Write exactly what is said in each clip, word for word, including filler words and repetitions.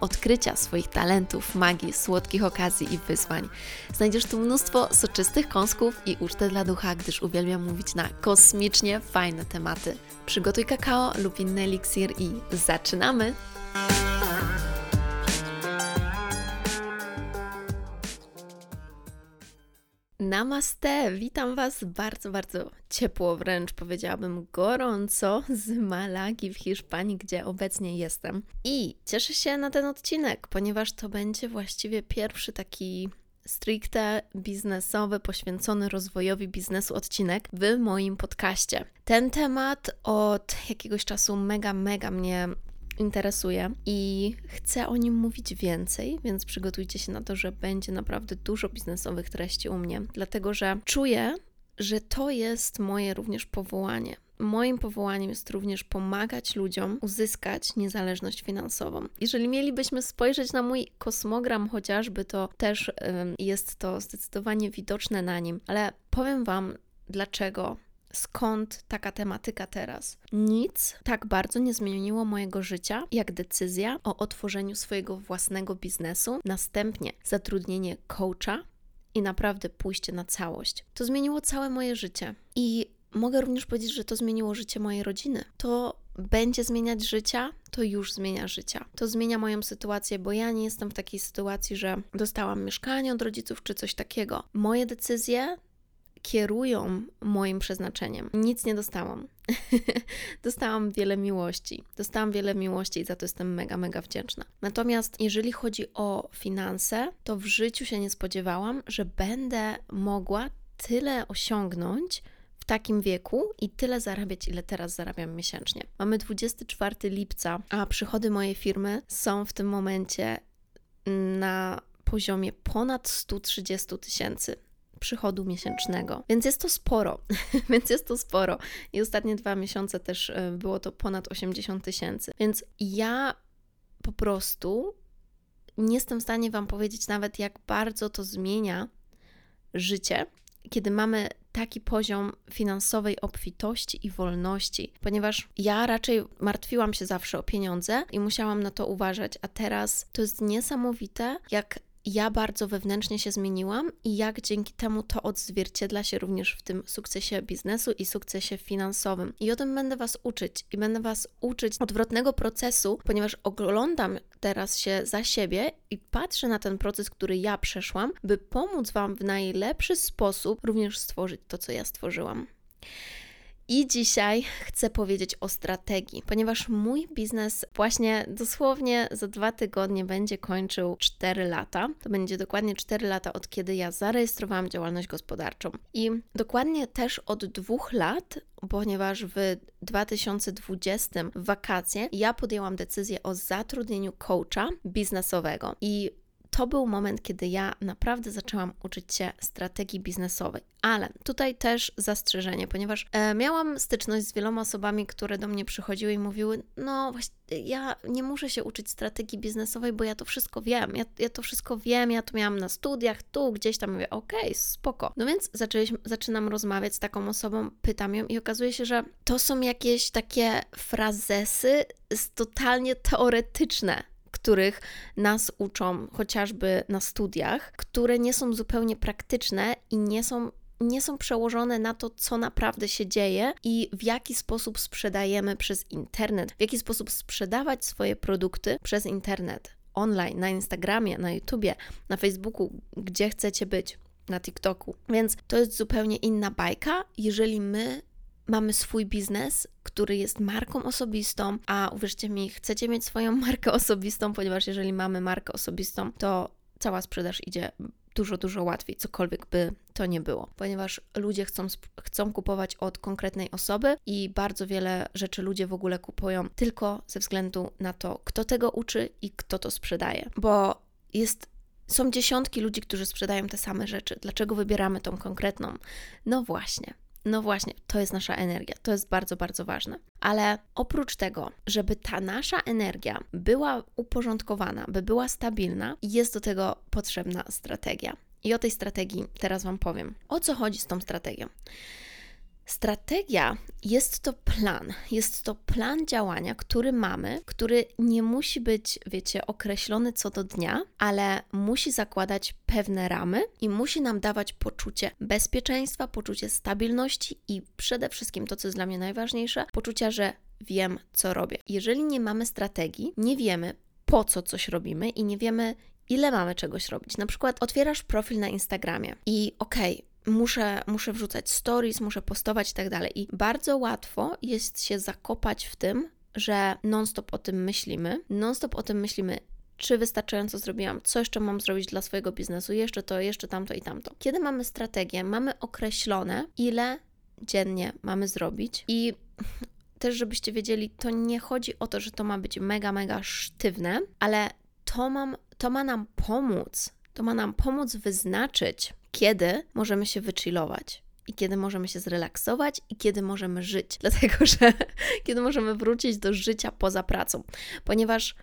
odkrycia swoich talentów, magii, słodkich okazji i wyzwań. Znajdziesz tu mnóstwo soczystych kąsków i ucztę dla ducha, gdyż uwielbiam mówić na kosmicznie fajne tematy. Przygotuj kakao lub inny eliksir i zaczynamy! Namaste! Witam Was bardzo, bardzo ciepło, wręcz powiedziałabym gorąco z Malagi w Hiszpanii, gdzie obecnie jestem. I cieszę się na ten odcinek, ponieważ to będzie właściwie pierwszy taki stricte biznesowy, poświęcony rozwojowi biznesu odcinek w moim podcaście. Ten temat od jakiegoś czasu mega, mega mnie interesuje i chcę o nim mówić więcej, więc przygotujcie się na to, że będzie naprawdę dużo biznesowych treści u mnie, dlatego że czuję, że to jest moje również powołanie. Moim powołaniem jest również pomagać ludziom uzyskać niezależność finansową. Jeżeli mielibyśmy spojrzeć na mój kosmogram chociażby, to też ym, jest to zdecydowanie widoczne na nim, ale powiem Wam, dlaczego skąd taka tematyka teraz? Nic tak bardzo nie zmieniło mojego życia, jak decyzja o otworzeniu swojego własnego biznesu, następnie zatrudnienie coacha i naprawdę pójście na całość. To zmieniło całe moje życie. I mogę również powiedzieć, że to zmieniło życie mojej rodziny. To będzie zmieniać życia, to już zmienia życia. To zmienia moją sytuację, bo ja nie jestem w takiej sytuacji, że dostałam mieszkanie od rodziców czy coś takiego. Moje decyzje kierują moim przeznaczeniem. Nic nie dostałam. Dostałam wiele miłości. Dostałam wiele miłości i za to jestem mega, mega wdzięczna. Natomiast jeżeli chodzi o finanse, to w życiu się nie spodziewałam, że będę mogła tyle osiągnąć w takim wieku i tyle zarabiać, ile teraz zarabiam miesięcznie. Mamy dwudziestego czwartego lipca, a przychody mojej firmy są w tym momencie na poziomie ponad stu trzydziestu tysięcy. Przychodu miesięcznego. Więc jest to sporo. Więc jest to sporo. I ostatnie dwa miesiące też było to ponad osiemdziesiąt tysięcy. Więc ja po prostu nie jestem w stanie Wam powiedzieć nawet, jak bardzo to zmienia życie, kiedy mamy taki poziom finansowej obfitości i wolności, ponieważ ja raczej martwiłam się zawsze o pieniądze i musiałam na to uważać, a teraz to jest niesamowite, jak ja bardzo wewnętrznie się zmieniłam i jak dzięki temu to odzwierciedla się również w tym sukcesie biznesu i sukcesie finansowym. I o tym będę Was uczyć. I będę Was uczyć odwrotnego procesu, ponieważ oglądam teraz się za siebie i patrzę na ten proces, który ja przeszłam, by pomóc Wam w najlepszy sposób również stworzyć to, co ja stworzyłam. I dzisiaj chcę powiedzieć o strategii, ponieważ mój biznes właśnie dosłownie za dwa tygodnie będzie kończył cztery lata. To będzie dokładnie cztery lata od kiedy ja zarejestrowałam działalność gospodarczą. I dokładnie też od dwóch lat, ponieważ w dwa tysiące dwudziestym w wakacje ja podjęłam decyzję o zatrudnieniu coacha biznesowego. I to był moment, kiedy ja naprawdę zaczęłam uczyć się strategii biznesowej, ale tutaj też zastrzeżenie, ponieważ e, miałam styczność z wieloma osobami, które do mnie przychodziły i mówiły, no właśnie ja nie muszę się uczyć strategii biznesowej, bo ja to wszystko wiem, ja, ja to wszystko wiem, ja to miałam na studiach, tu gdzieś tam, mówię, okej, okay, spoko. No więc zaczęliśmy, zaczynam rozmawiać z taką osobą, pytam ją i okazuje się, że to są jakieś takie frazesy totalnie teoretyczne, których nas uczą chociażby na studiach, które nie są zupełnie praktyczne i nie są, nie są przełożone na to, co naprawdę się dzieje i w jaki sposób sprzedajemy przez internet, w jaki sposób sprzedawać swoje produkty przez internet, online, na Instagramie, na YouTubie, na Facebooku, gdzie chcecie być, na TikToku. Więc to jest zupełnie inna bajka, jeżeli my mamy swój biznes, który jest marką osobistą, a uwierzcie mi, chcecie mieć swoją markę osobistą, ponieważ jeżeli mamy markę osobistą, to cała sprzedaż idzie dużo, dużo łatwiej, cokolwiek by to nie było, ponieważ ludzie chcą, chcą kupować od konkretnej osoby i bardzo wiele rzeczy ludzie w ogóle kupują tylko ze względu na to, kto tego uczy i kto to sprzedaje, bo jest... Są dziesiątki ludzi, którzy sprzedają te same rzeczy. Dlaczego wybieramy tą konkretną? No właśnie, no właśnie, to jest nasza energia. To jest bardzo, bardzo ważne. Ale oprócz tego, żeby ta nasza energia była uporządkowana, by była stabilna, jest do tego potrzebna strategia. I o tej strategii teraz Wam powiem. O co chodzi z tą strategią? Strategia jest to plan, jest to plan działania, który mamy, który nie musi być, wiecie, określony co do dnia, ale musi zakładać pewne ramy i musi nam dawać poczucie bezpieczeństwa, poczucie stabilności i przede wszystkim to, co jest dla mnie najważniejsze, poczucia, że wiem, co robię. Jeżeli nie mamy strategii, nie wiemy, po co coś robimy i nie wiemy, ile mamy czegoś robić. Na przykład otwierasz profil na Instagramie i okej, okay, Muszę, muszę wrzucać stories, muszę postować i tak dalej. I bardzo łatwo jest się zakopać w tym, że non-stop o tym myślimy. Non-stop o tym myślimy, czy wystarczająco zrobiłam, co jeszcze mam zrobić dla swojego biznesu, jeszcze to, jeszcze tamto i tamto. Kiedy mamy strategię, mamy określone, ile dziennie mamy zrobić i... też żebyście wiedzieli, to nie chodzi o to, że to ma być mega, mega sztywne, ale to, mam, to ma nam pomóc, to ma nam pomóc wyznaczyć, kiedy możemy się wychillować i kiedy możemy się zrelaksować i kiedy możemy żyć, dlatego że kiedy możemy wrócić do życia poza pracą, ponieważ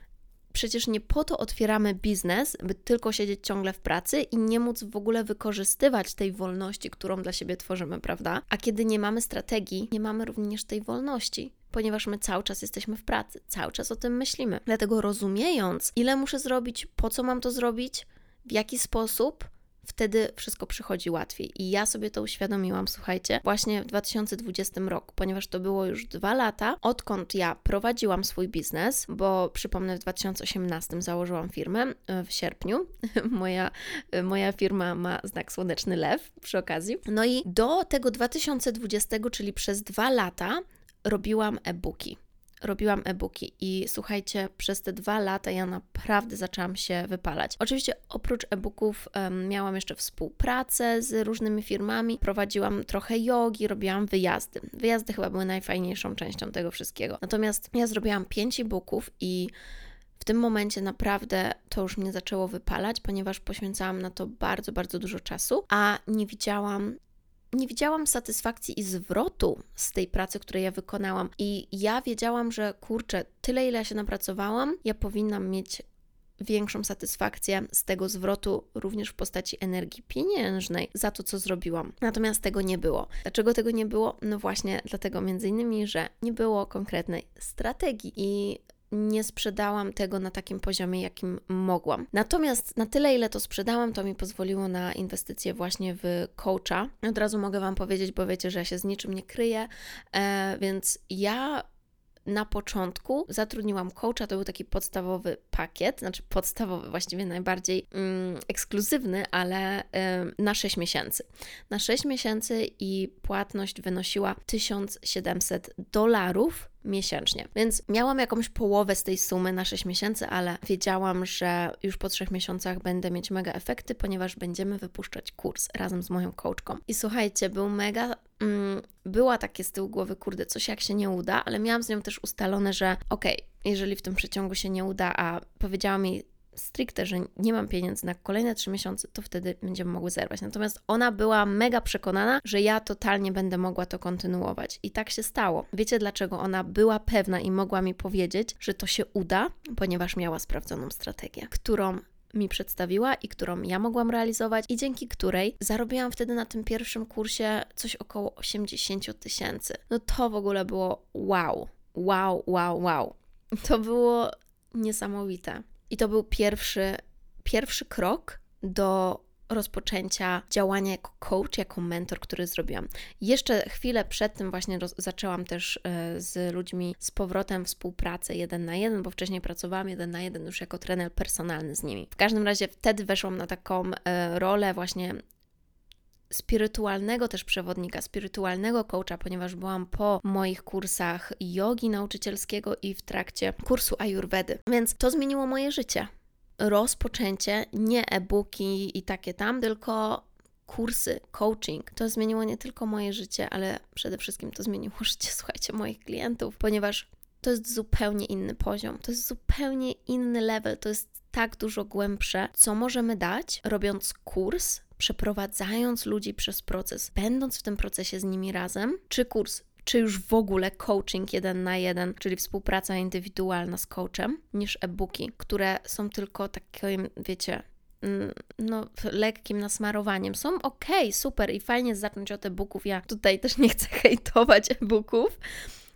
przecież nie po to otwieramy biznes, by tylko siedzieć ciągle w pracy i nie móc w ogóle wykorzystywać tej wolności, którą dla siebie tworzymy, prawda? A kiedy nie mamy strategii, nie mamy również tej wolności, ponieważ my cały czas jesteśmy w pracy, cały czas o tym myślimy. Dlatego rozumiejąc, ile muszę zrobić, po co mam to zrobić, w jaki sposób, wtedy wszystko przychodzi łatwiej. I ja sobie to uświadomiłam, słuchajcie, właśnie w dwa tysiące dwudziestym roku, ponieważ to było już dwa lata, odkąd ja prowadziłam swój biznes, bo przypomnę, w dwa tysiące osiemnastym założyłam firmę w sierpniu. Moja, moja firma ma znak słoneczny lew przy okazji. No i do tego dwa tysiące dwudziestego, czyli przez dwa lata, robiłam e-booki. Robiłam e-booki i słuchajcie, przez te dwa lata ja naprawdę zaczęłam się wypalać. Oczywiście oprócz e-booków um, miałam jeszcze współpracę z różnymi firmami, prowadziłam trochę jogi, robiłam wyjazdy. Wyjazdy chyba były najfajniejszą częścią tego wszystkiego. Natomiast ja zrobiłam pięć e-booków i w tym momencie naprawdę to już mnie zaczęło wypalać, ponieważ poświęcałam na to bardzo, bardzo dużo czasu, a nie widziałam... Nie widziałam satysfakcji i zwrotu z tej pracy, której ja wykonałam. I ja wiedziałam, że kurczę, tyle ile się napracowałam, ja powinnam mieć większą satysfakcję z tego zwrotu również w postaci energii pieniężnej za to, co zrobiłam. Natomiast tego nie było. Dlaczego tego nie było? No właśnie dlatego między innymi, że nie było konkretnej strategii i nie sprzedałam tego na takim poziomie, jakim mogłam. Natomiast na tyle, ile to sprzedałam, to mi pozwoliło na inwestycje właśnie w coacha. Od razu mogę Wam powiedzieć, bo wiecie, że ja się z niczym nie kryję, e, więc ja na początku zatrudniłam coacha, to był taki podstawowy pakiet, znaczy podstawowy, właściwie najbardziej mm, ekskluzywny, ale ym, na sześć miesięcy. Na sześć miesięcy i płatność wynosiła tysiąc siedemset dolarów miesięcznie. Więc miałam jakąś połowę z tej sumy na sześć miesięcy, ale wiedziałam, że już po trzech miesiącach będę mieć mega efekty, ponieważ będziemy wypuszczać kurs razem z moją coachką. I słuchajcie, był mega... Mm, była takie z tyłu głowy, kurde, coś jak się nie uda, ale miałam z nią też ustalone, że okej, okay, jeżeli w tym przeciągu się nie uda, a powiedziała mi stricte, że nie mam pieniędzy na kolejne trzy miesiące, to wtedy będziemy mogły zerwać. Natomiast ona była mega przekonana, że ja totalnie będę mogła to kontynuować. I tak się stało. Wiecie dlaczego ona była pewna i mogła mi powiedzieć, że to się uda? Ponieważ miała sprawdzoną strategię, którą mi przedstawiła i którą ja mogłam realizować i dzięki której zarobiłam wtedy na tym pierwszym kursie coś około osiemdziesiąt tysięcy. No to w ogóle było wow, wow, wow, wow. To było niesamowite. I to był pierwszy, pierwszy krok do rozpoczęcia działania jako coach, jako mentor, który zrobiłam. Jeszcze chwilę przed tym właśnie roz- zaczęłam też y, z ludźmi z powrotem współpracę jeden na jeden, bo wcześniej pracowałam jeden na jeden już jako trener personalny z nimi. W każdym razie wtedy weszłam na taką y, rolę właśnie spirytualnego też przewodnika, spirytualnego coacha, ponieważ byłam po moich kursach jogi nauczycielskiego i w trakcie kursu ajurwedy. Więc to zmieniło moje życie. Rozpoczęcie, nie e-booki i takie tam, tylko kursy, coaching. To zmieniło nie tylko moje życie, ale przede wszystkim to zmieniło życie, słuchajcie, moich klientów, ponieważ to jest zupełnie inny poziom, to jest zupełnie inny level, to jest tak dużo głębsze, co możemy dać, robiąc kurs, przeprowadzając ludzi przez proces, będąc w tym procesie z nimi razem, czy kurs, czy już w ogóle coaching jeden na jeden, czyli współpraca indywidualna z coachem, niż e-booki, które są tylko takim, wiecie, no lekkim nasmarowaniem. Są okej, okay, super i fajnie jest zacząć od e-booków. Ja tutaj też nie chcę hejtować e-booków.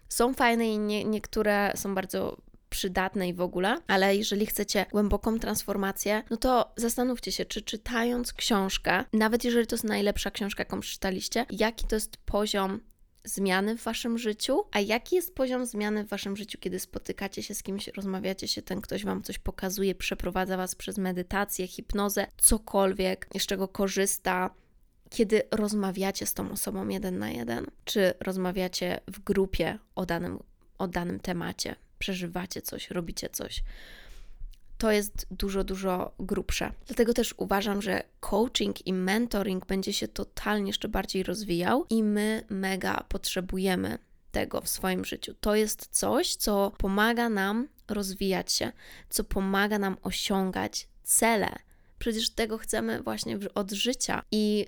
Są fajne i nie, niektóre są bardzo przydatne i w ogóle, ale jeżeli chcecie głęboką transformację, no to zastanówcie się, czy czytając książkę, nawet jeżeli to jest najlepsza książka, jaką przeczytaliście, jaki to jest poziom zmiany w waszym życiu, a jaki jest poziom zmiany w waszym życiu, kiedy spotykacie się z kimś, rozmawiacie się, ten ktoś wam coś pokazuje, przeprowadza was przez medytację, hipnozę, cokolwiek, z czego korzysta, kiedy rozmawiacie z tą osobą jeden na jeden, czy rozmawiacie w grupie o danym, o danym temacie, przeżywacie coś, robicie coś. To jest dużo, dużo grubsze. Dlatego też uważam, że coaching i mentoring będzie się totalnie jeszcze bardziej rozwijał i my mega potrzebujemy tego w swoim życiu. To jest coś, co pomaga nam rozwijać się, co pomaga nam osiągać cele. Przecież tego chcemy właśnie od życia i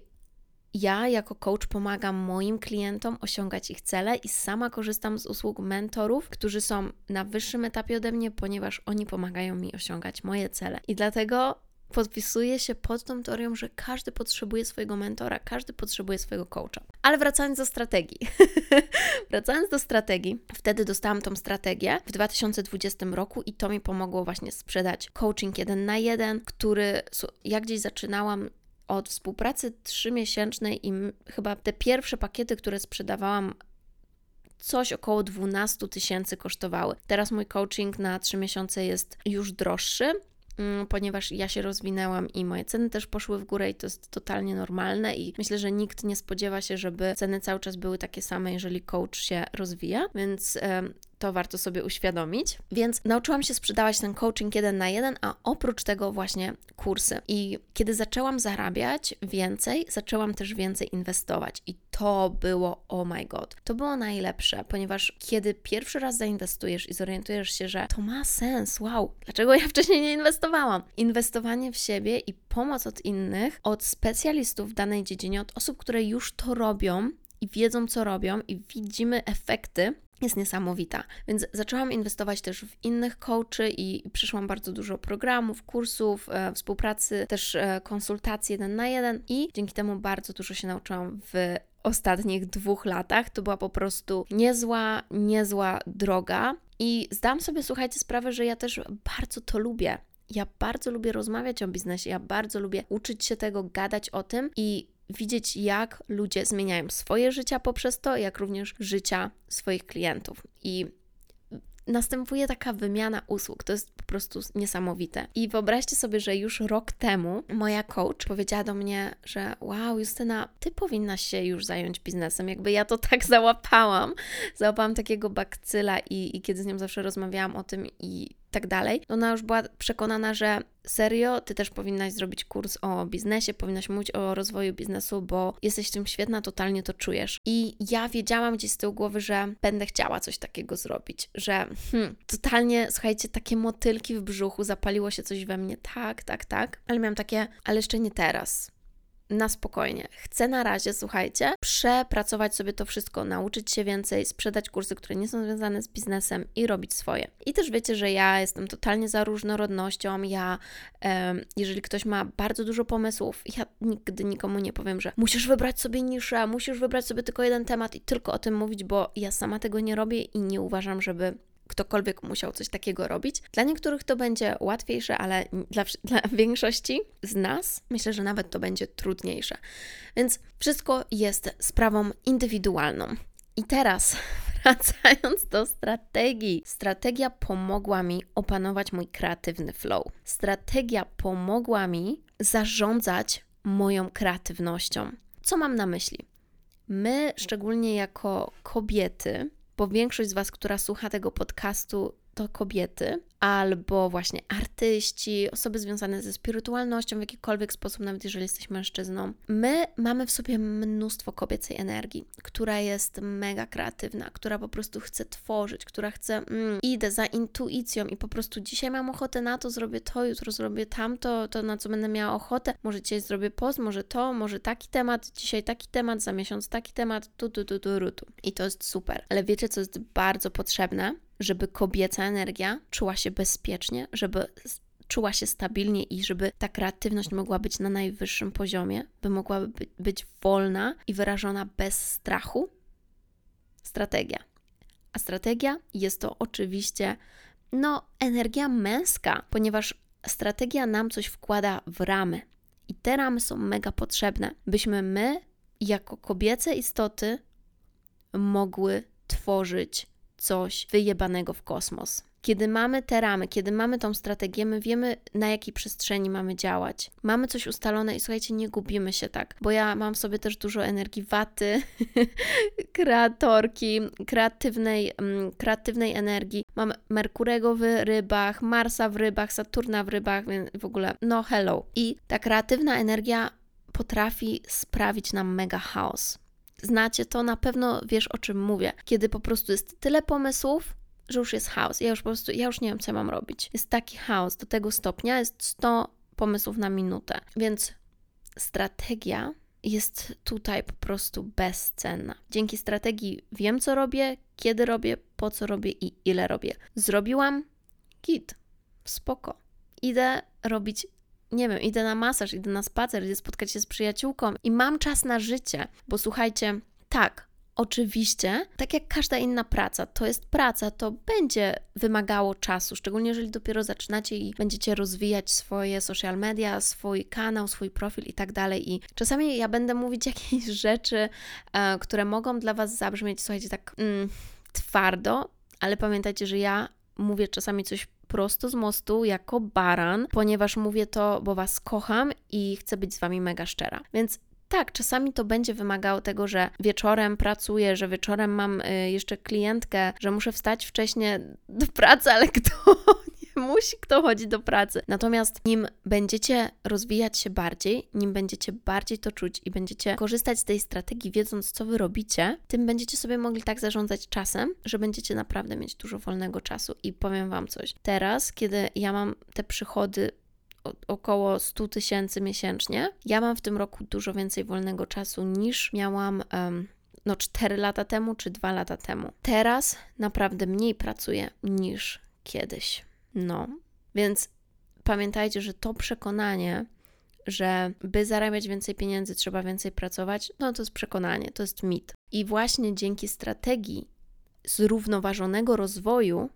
ja jako coach pomagam moim klientom osiągać ich cele i sama korzystam z usług mentorów, którzy są na wyższym etapie ode mnie, ponieważ oni pomagają mi osiągać moje cele. I dlatego podpisuję się pod tą teorią, że każdy potrzebuje swojego mentora, każdy potrzebuje swojego coacha. Ale wracając do strategii. wracając do strategii, wtedy dostałam tą strategię w dwa tysiące dwudziestym roku i to mi pomogło właśnie sprzedać coaching jeden na jeden, który ja gdzieś zaczynałam od współpracy trzymiesięcznej i chyba te pierwsze pakiety, które sprzedawałam, coś około dwanaście tysięcy kosztowały. Teraz mój coaching na trzy miesiące jest już droższy, ponieważ ja się rozwinęłam i moje ceny też poszły w górę i to jest totalnie normalne i myślę, że nikt nie spodziewa się, żeby ceny cały czas były takie same, jeżeli coach się rozwija, więc um, to warto sobie uświadomić. Więc nauczyłam się sprzedawać ten coaching jeden na jeden, a oprócz tego właśnie kursy. I kiedy zaczęłam zarabiać więcej, zaczęłam też więcej inwestować i to było, oh my god, to było najlepsze, ponieważ kiedy pierwszy raz zainwestujesz i zorientujesz się, że to ma sens, wow, dlaczego ja wcześniej nie inwestowałam? Inwestowanie w siebie i pomoc od innych, od specjalistów w danej dziedzinie, od osób, które już to robią i wiedzą, co robią i widzimy efekty, jest niesamowita. Więc zaczęłam inwestować też w innych coachy i przyszłam bardzo dużo programów, kursów, e, współpracy, też e, konsultacji jeden na jeden i dzięki temu bardzo dużo się nauczyłam w ostatnich dwóch latach. To była po prostu niezła, niezła droga i zdałam sobie, słuchajcie, sprawę, że ja też bardzo to lubię. Ja bardzo lubię rozmawiać o biznesie, ja bardzo lubię uczyć się tego, gadać o tym i widzieć, jak ludzie zmieniają swoje życia poprzez to, jak również życia swoich klientów. I następuje taka wymiana usług. To jest po prostu niesamowite. I wyobraźcie sobie, że już rok temu moja coach powiedziała do mnie, że wow, Justyna, ty powinnaś się już zająć biznesem. Jakby ja to tak załapałam. Załapałam takiego bakcyla i, i kiedy z nią zawsze rozmawiałam o tym i tak dalej, ona już była przekonana, że serio, ty też powinnaś zrobić kurs o biznesie, powinnaś mówić o rozwoju biznesu, bo jesteś w tym świetna, totalnie to czujesz. I ja wiedziałam gdzieś z tyłu głowy, że będę chciała coś takiego zrobić, że hmm, totalnie, słuchajcie, takie motylki w brzuchu, zapaliło się coś we mnie, tak, tak, tak, ale miałam takie, ale jeszcze nie teraz. Na spokojnie. Chcę na razie, słuchajcie, przepracować sobie to wszystko, nauczyć się więcej, sprzedać kursy, które nie są związane z biznesem i robić swoje. I też wiecie, że ja jestem totalnie za różnorodnością, ja, um, jeżeli ktoś ma bardzo dużo pomysłów, ja nigdy nikomu nie powiem, że musisz wybrać sobie niszę, musisz wybrać sobie tylko jeden temat i tylko o tym mówić, bo ja sama tego nie robię i nie uważam, żeby ktokolwiek musiał coś takiego robić. Dla niektórych to będzie łatwiejsze, ale dla, dla większości z nas myślę, że nawet to będzie trudniejsze. Więc wszystko jest sprawą indywidualną. I teraz wracając do strategii. Strategia pomogła mi opanować mój kreatywny flow. Strategia pomogła mi zarządzać moją kreatywnością. Co mam na myśli? My, szczególnie jako kobiety, bo większość z Was, która słucha tego podcastu, to kobiety, albo właśnie artyści, osoby związane ze spirytualnością w jakikolwiek sposób, nawet jeżeli jesteś mężczyzną. My mamy w sobie mnóstwo kobiecej energii, która jest mega kreatywna, która po prostu chce tworzyć, która chce, mm, idę za intuicją i po prostu dzisiaj mam ochotę na to, zrobię to, jutro zrobię tamto, to na co będę miała ochotę, może dzisiaj zrobię post, może to, może taki temat, dzisiaj taki temat, za miesiąc taki temat, tu, tu, tu, tu, tu. I to jest super. Ale wiecie, co jest bardzo potrzebne? Żeby kobieca energia czuła się bezpiecznie, żeby czuła się stabilnie i żeby ta kreatywność mogła być na najwyższym poziomie, by mogła by być wolna i wyrażona bez strachu. Strategia. A strategia jest to oczywiście, no, energia męska, ponieważ strategia nam coś wkłada w ramy. I te ramy są mega potrzebne, byśmy my, jako kobiece istoty, mogły tworzyć coś wyjebanego w kosmos. Kiedy mamy te ramy, kiedy mamy tą strategię, my wiemy, na jakiej przestrzeni mamy działać. Mamy coś ustalone i słuchajcie, nie gubimy się tak, bo ja mam w sobie też dużo energii waty, kreatorki, kreatywnej, mm, kreatywnej energii. Mam Merkurego w rybach, Marsa w rybach, Saturna w rybach, więc w ogóle no hello. I ta kreatywna energia potrafi sprawić nam mega chaos. Znacie to, na pewno wiesz, o czym mówię. Kiedy po prostu jest tyle pomysłów, że już jest chaos. Ja już po prostu, ja już nie wiem, co ja mam robić. Jest taki chaos do tego stopnia, jest sto pomysłów na minutę. Więc strategia jest tutaj po prostu bezcenna. Dzięki strategii wiem, co robię, kiedy robię, po co robię i ile robię. Zrobiłam git. Spoko. Idę robić, nie wiem, idę na masaż, idę na spacer, idę spotkać się z przyjaciółką i mam czas na życie, bo słuchajcie, tak, oczywiście, tak jak każda inna praca, to jest praca, to będzie wymagało czasu, szczególnie jeżeli dopiero zaczynacie i będziecie rozwijać swoje social media, swój kanał, swój profil i tak dalej. I czasami ja będę mówić jakieś rzeczy, e, które mogą dla Was zabrzmieć, słuchajcie, tak mm, twardo, ale pamiętajcie, że ja mówię czasami coś prosto z mostu, jako baran, ponieważ mówię to, bo Was kocham i chcę być z Wami mega szczera. Więc tak, czasami to będzie wymagało tego, że wieczorem pracuję, że wieczorem mam y, jeszcze klientkę, że muszę wstać wcześniej do pracy, ale kto nie musi, kto chodzi do pracy. Natomiast nim będziecie rozwijać się bardziej, nim będziecie bardziej to czuć i będziecie korzystać z tej strategii, wiedząc, co Wy robicie, tym będziecie sobie mogli tak zarządzać czasem, że będziecie naprawdę mieć dużo wolnego czasu. I powiem Wam coś. Teraz, kiedy ja mam te przychody około sto tysięcy miesięcznie. Ja mam w tym roku dużo więcej wolnego czasu niż miałam um, no cztery lata temu czy dwa lata temu. Teraz naprawdę mniej pracuję niż kiedyś. No, więc pamiętajcie, że to przekonanie, że by zarabiać więcej pieniędzy trzeba więcej pracować, no to jest przekonanie, to jest mit. I właśnie dzięki strategii zrównoważonego rozwoju,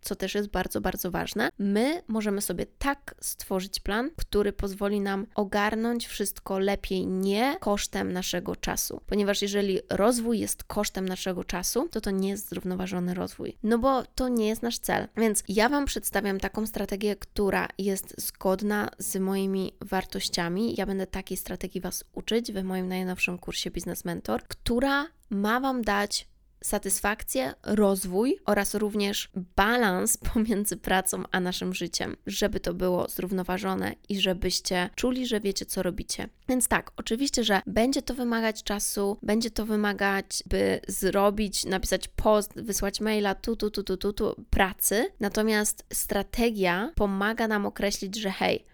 co też jest bardzo, bardzo ważne, my możemy sobie tak stworzyć plan, który pozwoli nam ogarnąć wszystko lepiej, nie kosztem naszego czasu. Ponieważ jeżeli rozwój jest kosztem naszego czasu, to to nie jest zrównoważony rozwój. No bo to nie jest nasz cel. Więc ja Wam przedstawiam taką strategię, która jest zgodna z moimi wartościami. Ja będę takiej strategii Was uczyć w moim najnowszym kursie Biznes Mentor, która ma Wam dać satysfakcję, rozwój oraz również balans pomiędzy pracą a naszym życiem, żeby to było zrównoważone i żebyście czuli, że wiecie, co robicie. Więc tak, oczywiście, że będzie to wymagać czasu, będzie to wymagać, by zrobić, napisać post, wysłać maila, tu, tu, tu, tu, tu, tu, pracy. Natomiast strategia pomaga nam określić, że hej,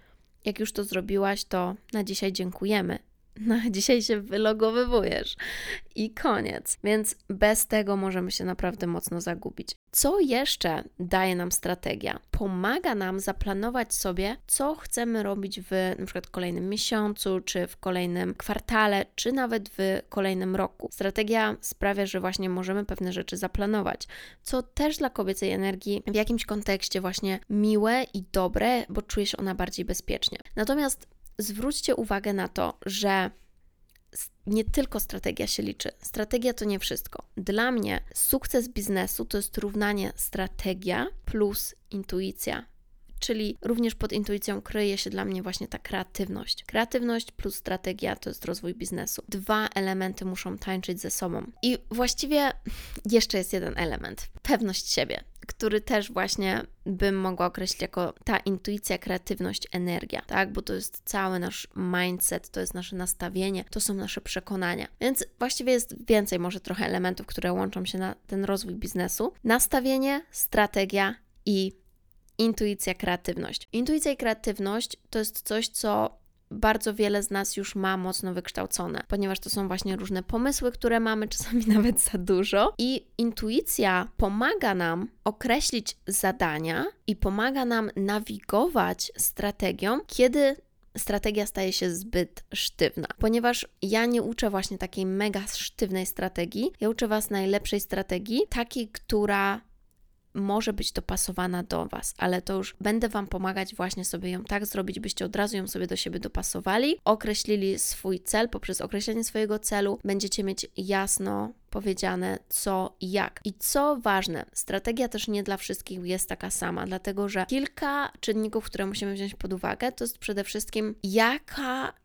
jak już to zrobiłaś, to na dzisiaj dziękujemy. Na dzisiaj się wylogowywujesz i koniec, więc bez tego możemy się naprawdę mocno zagubić. Co jeszcze daje nam strategia? Pomaga nam zaplanować sobie, co chcemy robić w na przykład kolejnym miesiącu, czy w kolejnym kwartale, czy nawet w kolejnym roku. Strategia sprawia, że właśnie możemy pewne rzeczy zaplanować, co też dla kobiecej energii w jakimś kontekście właśnie miłe i dobre, bo czuje się ona bardziej bezpiecznie. Natomiast zwróćcie uwagę na to, że nie tylko strategia się liczy. Strategia to nie wszystko. Dla mnie sukces biznesu to jest równanie strategia plus intuicja, czyli również pod intuicją kryje się dla mnie właśnie ta kreatywność. Kreatywność plus strategia to jest rozwój biznesu. Dwa elementy muszą tańczyć ze sobą. I właściwie jeszcze jest jeden element, pewność siebie, który też właśnie bym mogła określić jako ta intuicja, kreatywność, energia, tak? Bo to jest cały nasz mindset, to jest nasze nastawienie, to są nasze przekonania. Więc właściwie jest więcej może trochę elementów, które łączą się na ten rozwój biznesu. Nastawienie, strategia i intuicja, kreatywność. Intuicja i kreatywność to jest coś, co bardzo wiele z nas już ma mocno wykształcone, ponieważ to są właśnie różne pomysły, które mamy, czasami nawet za dużo. I intuicja pomaga nam określić zadania i pomaga nam nawigować strategią, kiedy strategia staje się zbyt sztywna, ponieważ ja nie uczę właśnie takiej mega sztywnej strategii, ja uczę Was najlepszej strategii, takiej, która może być dopasowana do Was, ale to już będę Wam pomagać właśnie sobie ją tak zrobić, byście od razu ją sobie do siebie dopasowali, określili swój cel, poprzez określenie swojego celu będziecie mieć jasno powiedziane co i jak. I co ważne, strategia też nie dla wszystkich jest taka sama, dlatego że kilka czynników, które musimy wziąć pod uwagę, to jest przede wszystkim jaka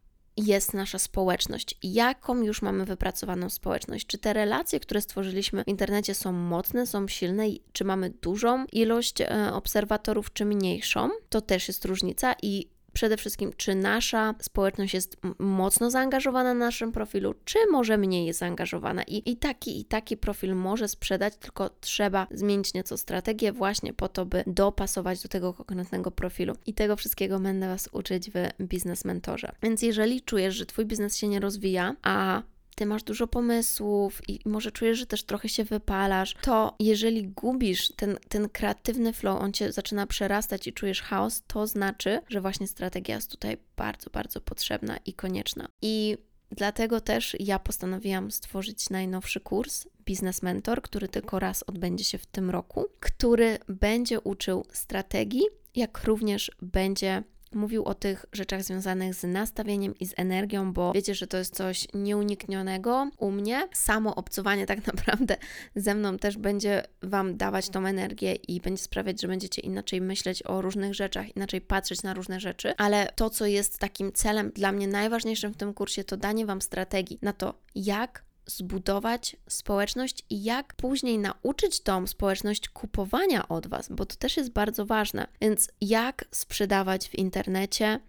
jest nasza społeczność. Jaką już mamy wypracowaną społeczność? Czy te relacje, które stworzyliśmy w internecie są mocne, są silne? Czy mamy dużą ilość obserwatorów, czy mniejszą? To też jest różnica i przede wszystkim, czy nasza społeczność jest mocno zaangażowana na naszym profilu, czy może mniej jest zaangażowana. I, i taki, i taki profil może sprzedać, tylko trzeba zmienić nieco strategię właśnie po to, by dopasować do tego konkretnego profilu. I tego wszystkiego będę Was uczyć w Biznes Mentorze. Więc jeżeli czujesz, że Twój biznes się nie rozwija, a Ty masz dużo pomysłów i może czujesz, że też trochę się wypalasz, to jeżeli gubisz ten, ten kreatywny flow, on Cię zaczyna przerastać i czujesz chaos, to znaczy, że właśnie strategia jest tutaj bardzo, bardzo potrzebna i konieczna. I dlatego też ja postanowiłam stworzyć najnowszy kurs Biznes Mentor, który tylko raz odbędzie się w tym roku, który będzie uczył strategii, jak również będzie mówił o tych rzeczach związanych z nastawieniem i z energią, bo wiecie, że to jest coś nieuniknionego u mnie. Samo obcowanie tak naprawdę ze mną też będzie Wam dawać tą energię i będzie sprawiać, że będziecie inaczej myśleć o różnych rzeczach, inaczej patrzeć na różne rzeczy, ale to, co jest takim celem dla mnie najważniejszym w tym kursie, to danie Wam strategii na to, jak zbudować społeczność i jak później nauczyć tą społeczność kupowania od Was, bo to też jest bardzo ważne. Więc jak sprzedawać w internecie,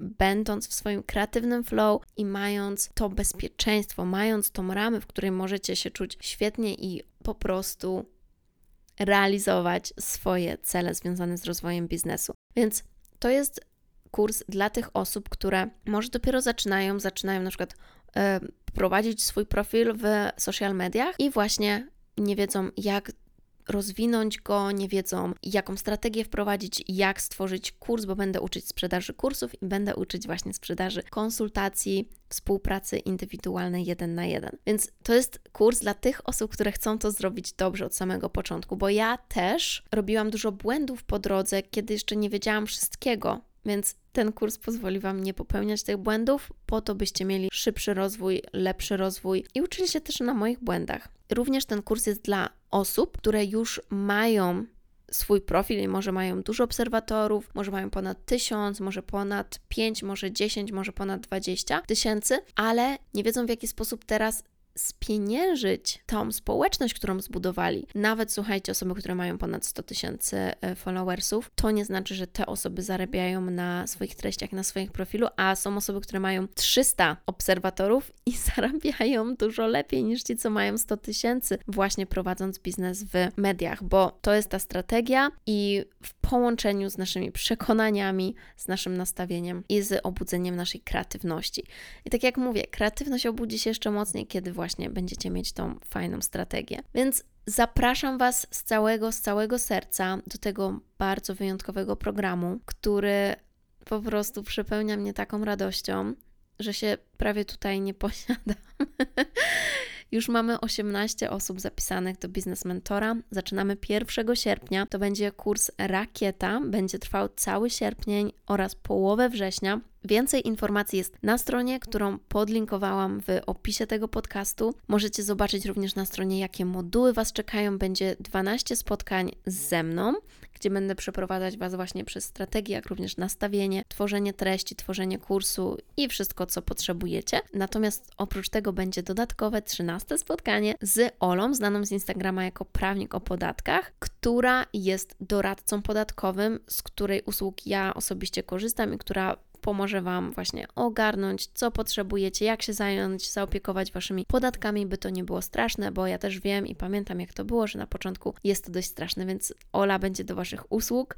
będąc w swoim kreatywnym flow i mając to bezpieczeństwo, mając tą ramę, w której możecie się czuć świetnie i po prostu realizować swoje cele związane z rozwojem biznesu. Więc to jest kurs dla tych osób, które może dopiero zaczynają, zaczynają na przykład prowadzić swój profil w social mediach i właśnie nie wiedzą, jak rozwinąć go, nie wiedzą, jaką strategię wprowadzić, jak stworzyć kurs, bo będę uczyć sprzedaży kursów i będę uczyć właśnie sprzedaży konsultacji, współpracy indywidualnej jeden na jeden. Więc to jest kurs dla tych osób, które chcą to zrobić dobrze od samego początku, bo ja też robiłam dużo błędów po drodze, kiedy jeszcze nie wiedziałam wszystkiego, więc ten kurs pozwoli Wam nie popełniać tych błędów, po to byście mieli szybszy rozwój, lepszy rozwój i uczyli się też na moich błędach. Również ten kurs jest dla osób, które już mają swój profil i może mają dużo obserwatorów, może mają ponad tysiąc, może ponad pięć, może dziesięć, może ponad dwadzieścia tysięcy, ale nie wiedzą, w jaki sposób teraz spieniężyć tą społeczność, którą zbudowali. Nawet, słuchajcie, osoby, które mają ponad sto tysięcy followersów, to nie znaczy, że te osoby zarabiają na swoich treściach, na swoich profilu, a są osoby, które mają trzysta obserwatorów i zarabiają dużo lepiej niż ci, co mają sto tysięcy, właśnie prowadząc biznes w mediach, bo to jest ta strategia i w połączeniu z naszymi przekonaniami, z naszym nastawieniem i z obudzeniem naszej kreatywności. I tak jak mówię, kreatywność obudzi się jeszcze mocniej, kiedy właśnie Właśnie będziecie mieć tą fajną strategię. Więc zapraszam Was z całego, z całego serca do tego bardzo wyjątkowego programu, który po prostu przepełnia mnie taką radością, że się prawie tutaj nie posiadam. Już mamy osiemnaście osób zapisanych do Biznes Mentora. Zaczynamy pierwszego sierpnia. To będzie kurs Rakieta. Będzie trwał cały sierpień oraz połowę września. Więcej informacji jest na stronie, którą podlinkowałam w opisie tego podcastu. Możecie zobaczyć również na stronie, jakie moduły Was czekają. Będzie dwanaście spotkań ze mną, gdzie będę przeprowadzać Was właśnie przez strategię, jak również nastawienie, tworzenie treści, tworzenie kursu i wszystko, co potrzebujecie. Natomiast oprócz tego będzie dodatkowe trzynaste spotkanie z Olą, znaną z Instagrama jako prawnik o podatkach, która jest doradcą podatkowym, z której usług ja osobiście korzystam i która pomoże Wam właśnie ogarnąć, co potrzebujecie, jak się zająć, zaopiekować Waszymi podatkami, by to nie było straszne, bo ja też wiem i pamiętam, jak to było, że na początku jest to dość straszne, więc Ola będzie do Waszych usług.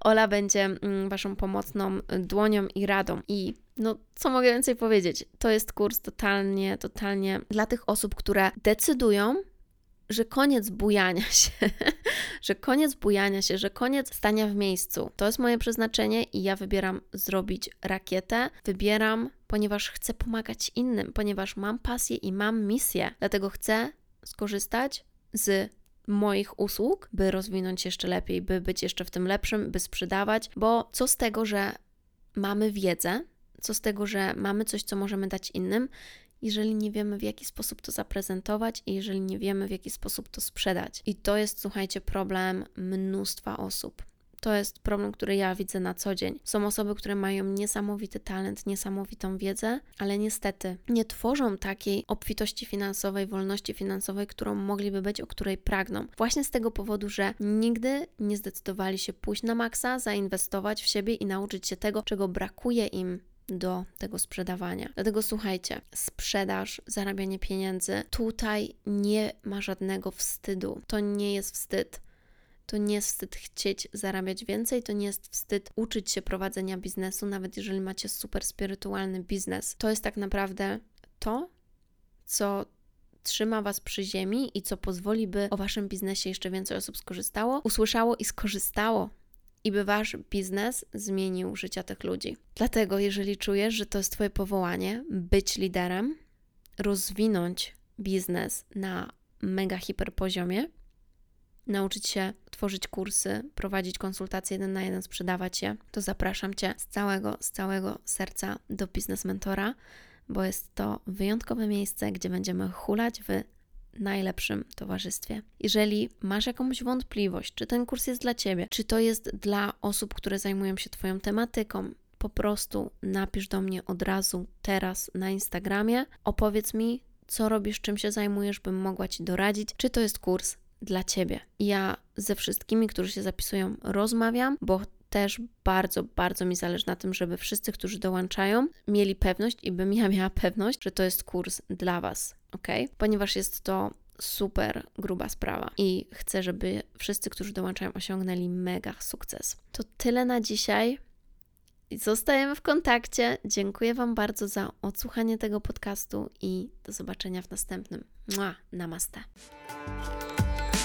Ola będzie Waszą pomocną dłonią i radą i no, co mogę więcej powiedzieć? To jest kurs totalnie, totalnie dla tych osób, które decydują, że koniec bujania się, że koniec bujania się, że koniec stania w miejscu. To jest moje przeznaczenie i ja wybieram zrobić rakietę, wybieram, ponieważ chcę pomagać innym, ponieważ mam pasję i mam misję, dlatego chcę skorzystać z moich usług, by rozwinąć się jeszcze lepiej, by być jeszcze w tym lepszym, by sprzedawać, bo co z tego, że mamy wiedzę, co z tego, że mamy coś, co możemy dać innym, jeżeli nie wiemy, w jaki sposób to zaprezentować i jeżeli nie wiemy, w jaki sposób to sprzedać. I to jest, słuchajcie, problem mnóstwa osób. To jest problem, który ja widzę na co dzień. Są osoby, które mają niesamowity talent, niesamowitą wiedzę, ale niestety nie tworzą takiej obfitości finansowej, wolności finansowej, którą mogliby być, o której pragną. Właśnie z tego powodu, że nigdy nie zdecydowali się pójść na maksa, zainwestować w siebie i nauczyć się tego, czego brakuje im do tego sprzedawania. Dlatego słuchajcie, sprzedaż, zarabianie pieniędzy, tutaj nie ma żadnego wstydu. To nie jest wstyd. To nie jest wstyd chcieć zarabiać więcej, to nie jest wstyd uczyć się prowadzenia biznesu, nawet jeżeli macie super spirytualny biznes. To jest tak naprawdę to, co trzyma Was przy ziemi i co pozwoli, by o Waszym biznesie jeszcze więcej osób skorzystało, usłyszało i skorzystało. I by Wasz biznes zmienił życia tych ludzi. Dlatego, jeżeli czujesz, że to jest Twoje powołanie, być liderem, rozwinąć biznes na mega hiper poziomie, nauczyć się tworzyć kursy, prowadzić konsultacje jeden na jeden, sprzedawać je, to zapraszam Cię z całego, z całego serca do Biznes Mentora, bo jest to wyjątkowe miejsce, gdzie będziemy hulać w najlepszym towarzystwie. Jeżeli masz jakąś wątpliwość, czy ten kurs jest dla Ciebie, czy to jest dla osób, które zajmują się Twoją tematyką, po prostu napisz do mnie od razu, teraz na Instagramie, opowiedz mi, co robisz, czym się zajmujesz, bym mogła Ci doradzić, czy to jest kurs dla Ciebie. Ja ze wszystkimi, którzy się zapisują, rozmawiam, bo też bardzo, bardzo mi zależy na tym, żeby wszyscy, którzy dołączają, mieli pewność i bym ja miała pewność, że to jest kurs dla Was, ok? Ponieważ jest to super gruba sprawa i chcę, żeby wszyscy, którzy dołączają, osiągnęli mega sukces. To tyle na dzisiaj. Zostajemy w kontakcie. Dziękuję Wam bardzo za odsłuchanie tego podcastu i do zobaczenia w następnym. Mua, namaste.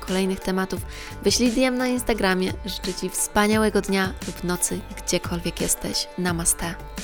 kolejnych tematów, wyślij D M na Instagramie. Życzę Ci wspaniałego dnia lub nocy, gdziekolwiek jesteś. Namaste.